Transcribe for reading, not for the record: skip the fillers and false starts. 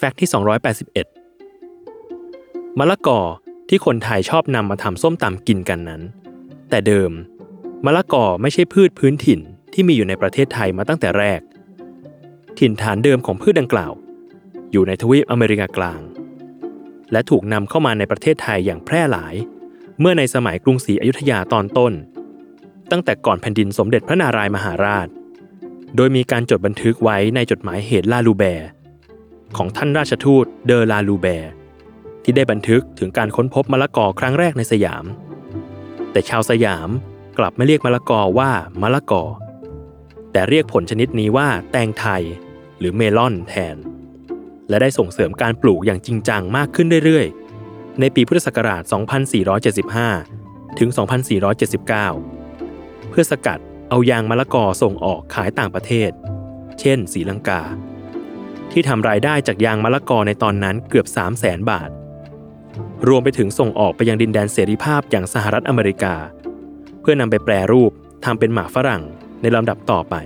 แฟกต์ที่281มะละกอที่คนไทยชอบนำมาทำส้มตำกินกันนั้นแต่เดิมมะละกอไม่ใช่พืชพื้นถิ่นที่มีอยู่ในประเทศไทยมาตั้งแต่แรกถิ่นฐานเดิมของพืชดังกล่าวอยู่ในทวีปอเมริกากลางและถูกนำเข้ามาในประเทศไทยอย่างแพร่หลายเมื่อในสมัยกรุงศรีอยุธยาตอนต้นตั้งแต่ก่อนแผ่นดินสมเด็จพระนารายมหาราชโดยมีการจดบันทึกไว้ในจดหมายเหตุลาลูแบร์ของท่านราชทูตเดอลาลูแบร์ที่ได้บันทึกถึงการค้นพบมะละกอครั้งแรกในสยามแต่ชาวสยามกลับไม่เรียกมะละกอว่ามะละกอแต่เรียกผลชนิดนี้ว่าแตงไทยหรือเมลอนแทนและได้ส่งเสริมการปลูกอย่างจริงจังมากขึ้นเรื่อยๆในปีพุทธศักราช 2475 ถึง 2479 เพื่อสกัดเอายางมะละกอส่งออกขายต่างประเทศเช่นศรีลังกาที่ทำรายได้จากยางมะละกอในตอนนั้นเกือบ 300,000 บาทรวมไปถึงส่งออกไปยังดินแดนเสรีภาพอย่างสหรัฐอเมริกาเพื่อนำไปแปรรูปทำเป็นหมากฝรั่งในลำดับต่อไป